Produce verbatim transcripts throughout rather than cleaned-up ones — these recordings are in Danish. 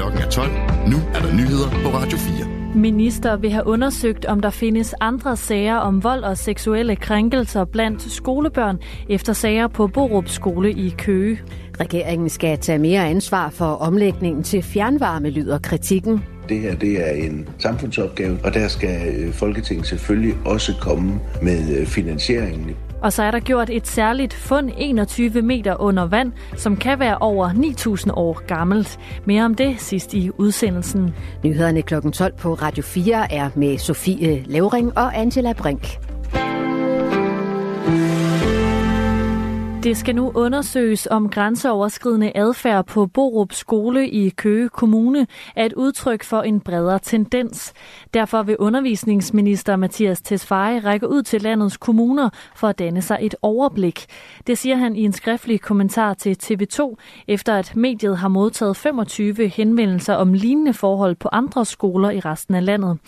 Klokken er tolv. Nu er der nyheder på Radio fire. Minister vil have undersøgt, om der findes andre sager om vold og seksuelle krænkelser blandt skolebørn efter sager på Borup Skole i Køge. Regeringen skal tage mere ansvar for omlægningen til fjernvarme, lyder kritikken. Det her det er en samfundsopgave, og der skal Folketinget selvfølgelig også komme med finansieringen. Og så er der gjort et særligt fund enogtyve meter under vand, som kan være over ni tusind år gammelt. Mere om det sidst i udsendelsen. Nyhederne klokken tolv på Radio fire er med Sofie Lavring og Angela Brink. Det skal nu undersøges, om grænseoverskridende adfærd på Borup Skole i Køge Kommune er et udtryk for en bredere tendens. Derfor vil undervisningsminister Mathias Tesfaye række ud til landets kommuner for at danne sig et overblik. Det siger han i en skriftlig kommentar til T V to, efter at mediet har modtaget femogtyve henvendelser om lignende forhold på andre skoler i resten af landet.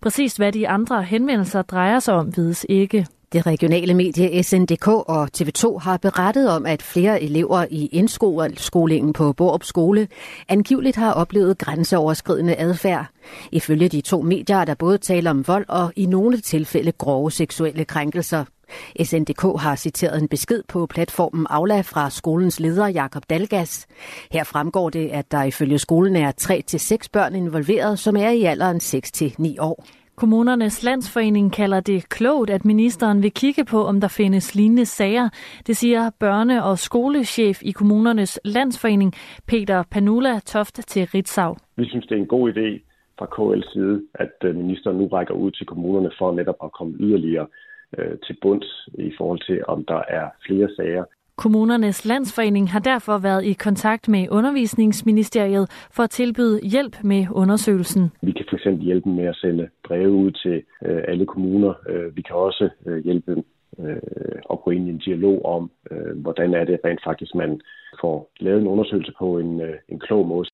Præcis hvad de andre henvendelser drejer sig om, vides ikke. Det regionale medie S N D K og T V to har berettet om, at flere elever i indskolingen på Borup Skole angiveligt har oplevet grænseoverskridende adfærd. Ifølge de to medier er der både tale om vold og i nogle tilfælde grove seksuelle krænkelser. S N D K har citeret en besked på platformen Aula fra skolens leder Jakob Dalgas. Her fremgår det, at der ifølge skolen er tre til seks børn involveret, som er i alderen seks til ni år. Kommunernes Landsforening kalder det klogt, at ministeren vil kigge på, om der findes lignende sager. Det siger børne- og skolechef i Kommunernes Landsforening, Peter Panula Toft, til Ritzau. Vi synes, det er en god idé fra K L's side, at ministeren nu rækker ud til kommunerne for netop at komme yderligere til bunds i forhold til, om der er flere sager. Kommunernes Landsforening har derfor været i kontakt med Undervisningsministeriet for at tilbyde hjælp med undersøgelsen. Vi kan fx hjælpe med at sende breve ud til alle kommuner. Vi kan også hjælpe dem at gå ind i en dialog om, hvordan er det rent faktisk, man får lavet en undersøgelse på en, en klog måde.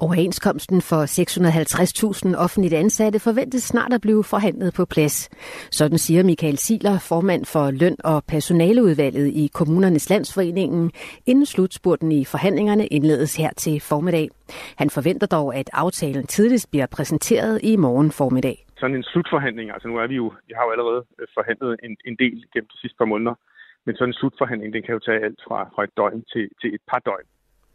Overenskomsten for seks hundrede og halvtreds tusind offentligt ansatte forventes snart at blive forhandlet på plads. Sådan siger Michael Siler, formand for løn- og personaleudvalget i Kommunernes Landsforeningen, inden slutspurten i forhandlingerne indledes her til formiddag. Han forventer dog, at aftalen tidligst bliver præsenteret i morgen formiddag. Sådan en slutforhandling, altså nu er vi jo, vi har jo allerede forhandlet en, en del gennem de sidste par måneder, men sådan en slutforhandling, den kan jo tage alt fra, fra et døgn til, til et par døgn.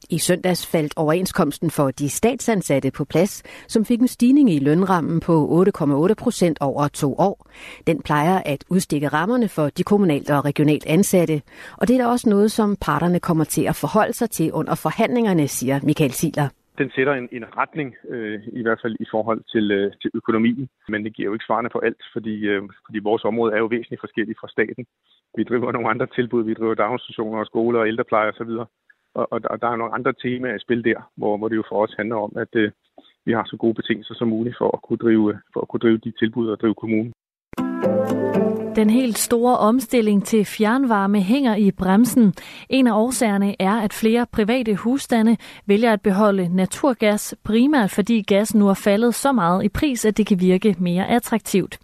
I søndags faldt overenskomsten for de statsansatte på plads, som fik en stigning i lønrammen på otte komma otte procent over to år. Den plejer at udstikke rammerne for de kommunalt og regionalt ansatte, og det er da også noget, som parterne kommer til at forholde sig til under forhandlingerne, siger Michael Siler. Den sætter en, en retning, øh, i hvert fald i forhold til, øh, til økonomien, men det giver jo ikke svarene på alt, fordi, øh, fordi vores område er jo væsentligt forskelligt fra staten. Vi driver nogle andre tilbud, vi driver daginstitutioner og skoler og ældrepleje osv., og der er nogle andre temaer i spil der, hvor det jo for os handler om, at vi har så gode betingelser som muligt for at kunne drive, for at kunne drive de tilbud og drive kommunen. Den helt store omstilling til fjernvarme hænger i bremsen. En af årsagerne er, at flere private husstande vælger at beholde naturgas, primært fordi gassen nu er faldet så meget i pris, at det kan virke mere attraktivt.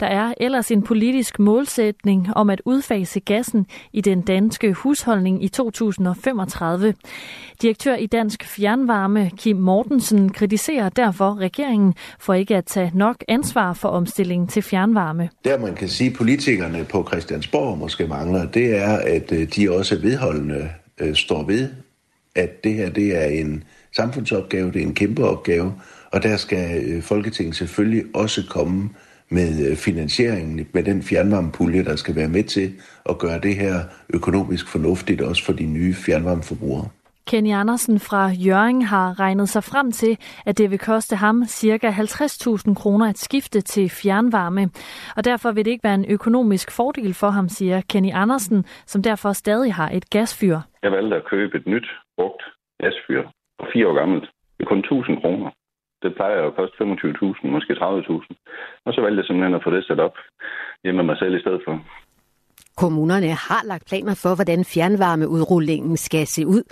Der er ellers en politisk målsætning om at udfase gassen i den danske husholdning i to tusind og femogtredive. Direktør i Dansk Fjernvarme, Kim Mortensen, kritiserer derfor regeringen for ikke at tage nok ansvar for omstillingen til fjernvarme. Der man kan sige, politikerne på Christiansborg måske mangler, det er, at de også vedholdende står ved, at det her det er en samfundsopgave, det er en kæmpe opgave, og der skal Folketinget selvfølgelig også komme med finansieringen, med den fjernvarmepulje, der skal være med til at gøre det her økonomisk fornuftigt, også for de nye fjernvarmeforbrugere. Kenny Andersen fra Jørgen har regnet sig frem til, at det vil koste ham ca. halvtreds tusind kroner at skifte til fjernvarme. Og derfor vil det ikke være en økonomisk fordel for ham, siger Kenny Andersen, som derfor stadig har et gasfyr. Jeg valgte at købe et nyt, brugt gasfyr, fire år gammelt, med kun tusind kroner. Det plejer jo at koste femogtyve tusind, måske tredive tusind. Og så valgte jeg simpelthen at få det sat op hjemme med mig selv i stedet for. Kommunerne har lagt planer for, hvordan fjernvarmeudrullingen skal se ud,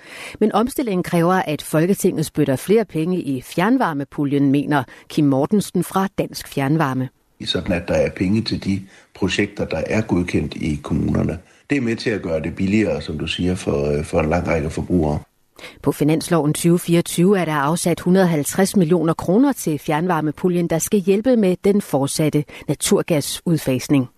men omstillingen kræver, at Folketinget spytter flere penge i fjernvarmepuljen, mener Kim Mortensen fra Dansk Fjernvarme. Sådan at der er penge til de projekter, der er godkendt i kommunerne. Det er med til at gøre det billigere, som du siger, for, for en lang række forbrugere. På finansloven tyve fireogtyve er der afsat et hundrede og halvtreds millioner kroner til fjernvarmepuljen, der skal hjælpe med den fortsatte naturgasudfasning.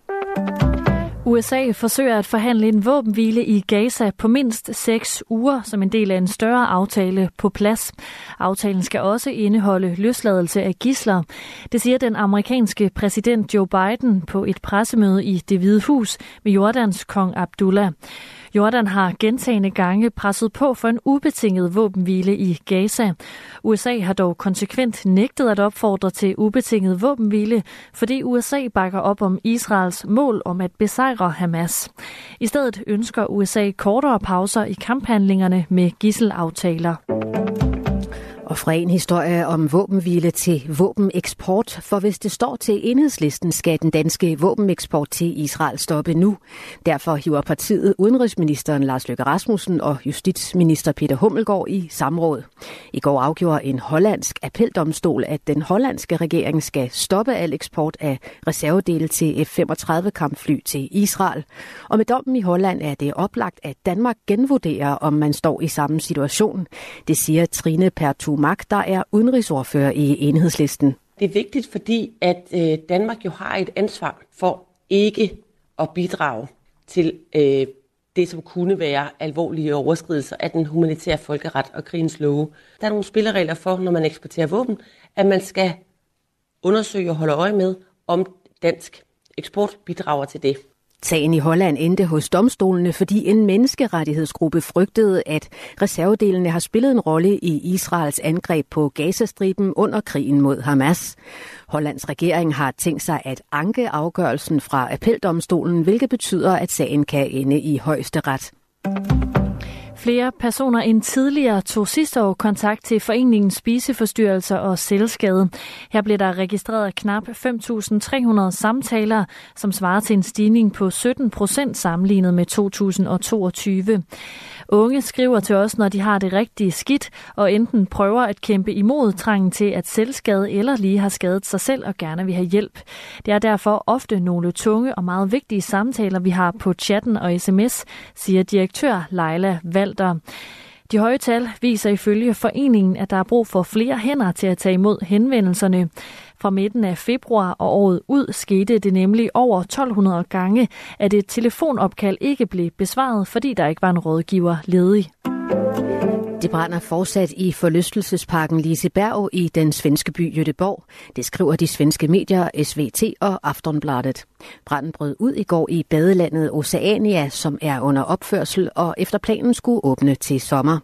U S A forsøger at forhandle en våbenhvile i Gaza på mindst seks uger som en del af en større aftale på plads. Aftalen skal også indeholde løsladelse af gidsler. Det siger den amerikanske præsident Joe Biden på et pressemøde i Det Hvide Hus med Jordans kong Abdullah. Jordan har gentagne gange presset på for en ubetinget våbenhvile i Gaza. U S A har dog konsekvent nægtet at opfordre til ubetinget våbenhvile, fordi U S A bakker op om Israels mål om at besejre Hamas. I stedet ønsker U S A kortere pauser i kamphandlingerne med gisselaftaler. Og fra en historie om våbenhvile til våbeneksport, for hvis det står til Enhedslisten, skal den danske våbeneksport til Israel stoppe nu. Derfor hiver partiet udenrigsministeren Lars Løkke Rasmussen og justitsminister Peter Hummelgård i samråd. I går afgjorde en hollandsk appeldomstol, at den hollandske regering skal stoppe al eksport af reservedele til F femogtredive kampfly til Israel. Og med dommen i Holland er det oplagt, at Danmark genvurderer, om man står i samme situation. Det siger Trine Pertu Magt, der er udenrigsordfører i Enhedslisten. Det er vigtigt, fordi at øh, Danmark jo har et ansvar for ikke at bidrage til øh, det, som kunne være alvorlige overskridelser af den humanitære folkeret og krigens love. Der er nogle spilleregler for, når man eksporterer våben, at man skal undersøge og holde øje med, om dansk eksport bidrager til det. Sagen i Holland endte hos domstolene, fordi en menneskerettighedsgruppe frygtede, at reservedelene har spillet en rolle i Israels angreb på Gazastriben under krigen mod Hamas. Hollands regering har tænkt sig at anke afgørelsen fra appeldomstolen, hvilket betyder, at sagen kan ende i højesteret. Flere personer end tidligere tog sidste år kontakt til foreningen Spiseforstyrrelser og Selvskade. Her blev der registreret knap fem tusind tre hundrede samtaler, som svarer til en stigning på sytten procent sammenlignet med to tusind og toogtyve. Unge skriver til os, når de har det rigtige skidt, og enten prøver at kæmpe imod trangen til at selvskade eller lige har skadet sig selv og gerne vil have hjælp. Det er derfor ofte nogle tunge og meget vigtige samtaler, vi har på chatten og sms, siger direktør Leila Valder. De høje tal viser ifølge foreningen, at der er brug for flere hænder til at tage imod henvendelserne. Fra midten af februar og året ud skete det nemlig over tolv hundrede gange, at et telefonopkald ikke blev besvaret, fordi der ikke var en rådgiver ledig. Det brænder fortsat i forlystelsesparken Liseberg i den svenske by Göteborg. Det skriver de svenske medier S V T og Aftonbladet. Branden brød ud i går i badelandet Oceania, som er under opførsel og efter planen skulle åbne til sommer.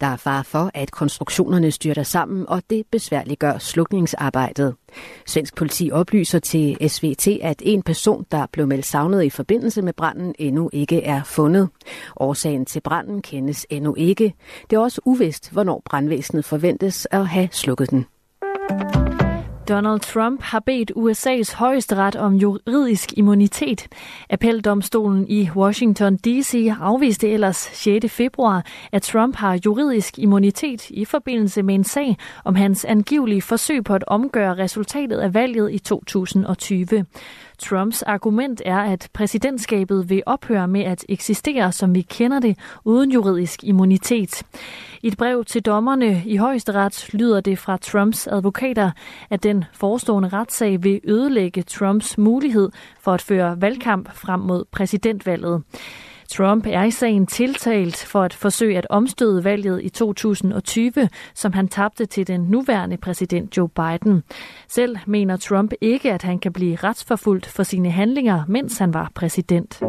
Der er fare for, at konstruktionerne styrter sammen, og det besværliggør slukningsarbejdet. Svensk politi oplyser til S V T, at en person, der blev meldt savnet i forbindelse med branden, endnu ikke er fundet. Årsagen til branden kendes endnu ikke. Det er også uvist, hvornår brandvæsenet forventes at have slukket den. Donald Trump har bedt U S A's højesteret om juridisk immunitet. Appeldomstolen i Washington D C afviste ellers sjette februar, at Trump har juridisk immunitet i forbindelse med en sag om hans angivelige forsøg på at omgøre resultatet af valget i to tusind og tyve. Trumps argument er, at præsidentskabet vil ophøre med at eksistere, som vi kender det, uden juridisk immunitet. I et brev til dommerne i højesteret lyder det fra Trumps advokater, at den forestående retssag vil ødelægge Trumps mulighed for at føre valgkamp frem mod præsidentvalget. Trump er i sagen tiltalt for at forsøge at omstøde valget i to tusind og tyve, som han tabte til den nuværende præsident Joe Biden. Selv mener Trump ikke, at han kan blive retsforfulgt for sine handlinger, mens han var præsident.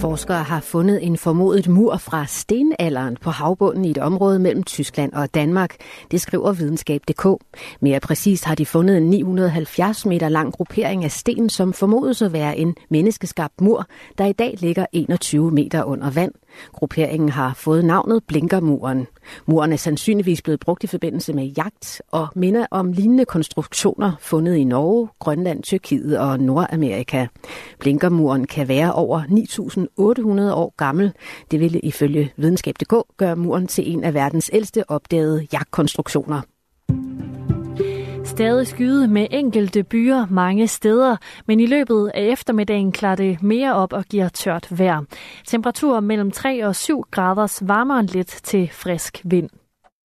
Forskere har fundet en formodet mur fra stenalderen på havbunden i et område mellem Tyskland og Danmark. Det skriver videnskab punktum d k. Mere præcist har de fundet en ni hundrede og halvfjerds meter lang gruppering af sten, som formodes at være en menneskeskabt mur, der i dag ligger enogtyve meter under vand. Grupperingen har fået navnet Blinkermuren. Muren er sandsynligvis blevet brugt i forbindelse med jagt og minder om lignende konstruktioner fundet i Norge, Grønland, Tyrkiet og Nordamerika. Blinkermuren kan være over ni tusind otte hundrede år gammel. Det ville ifølge videnskab punktum d k gøre muren til en af verdens ældste opdagede jagtkonstruktioner. stadig skyde med enkelte byer mange steder, men i løbet af eftermiddagen klarer det mere op og giver tørt vejr. Temperaturer mellem tre og syv grader, varmere lidt til frisk vind.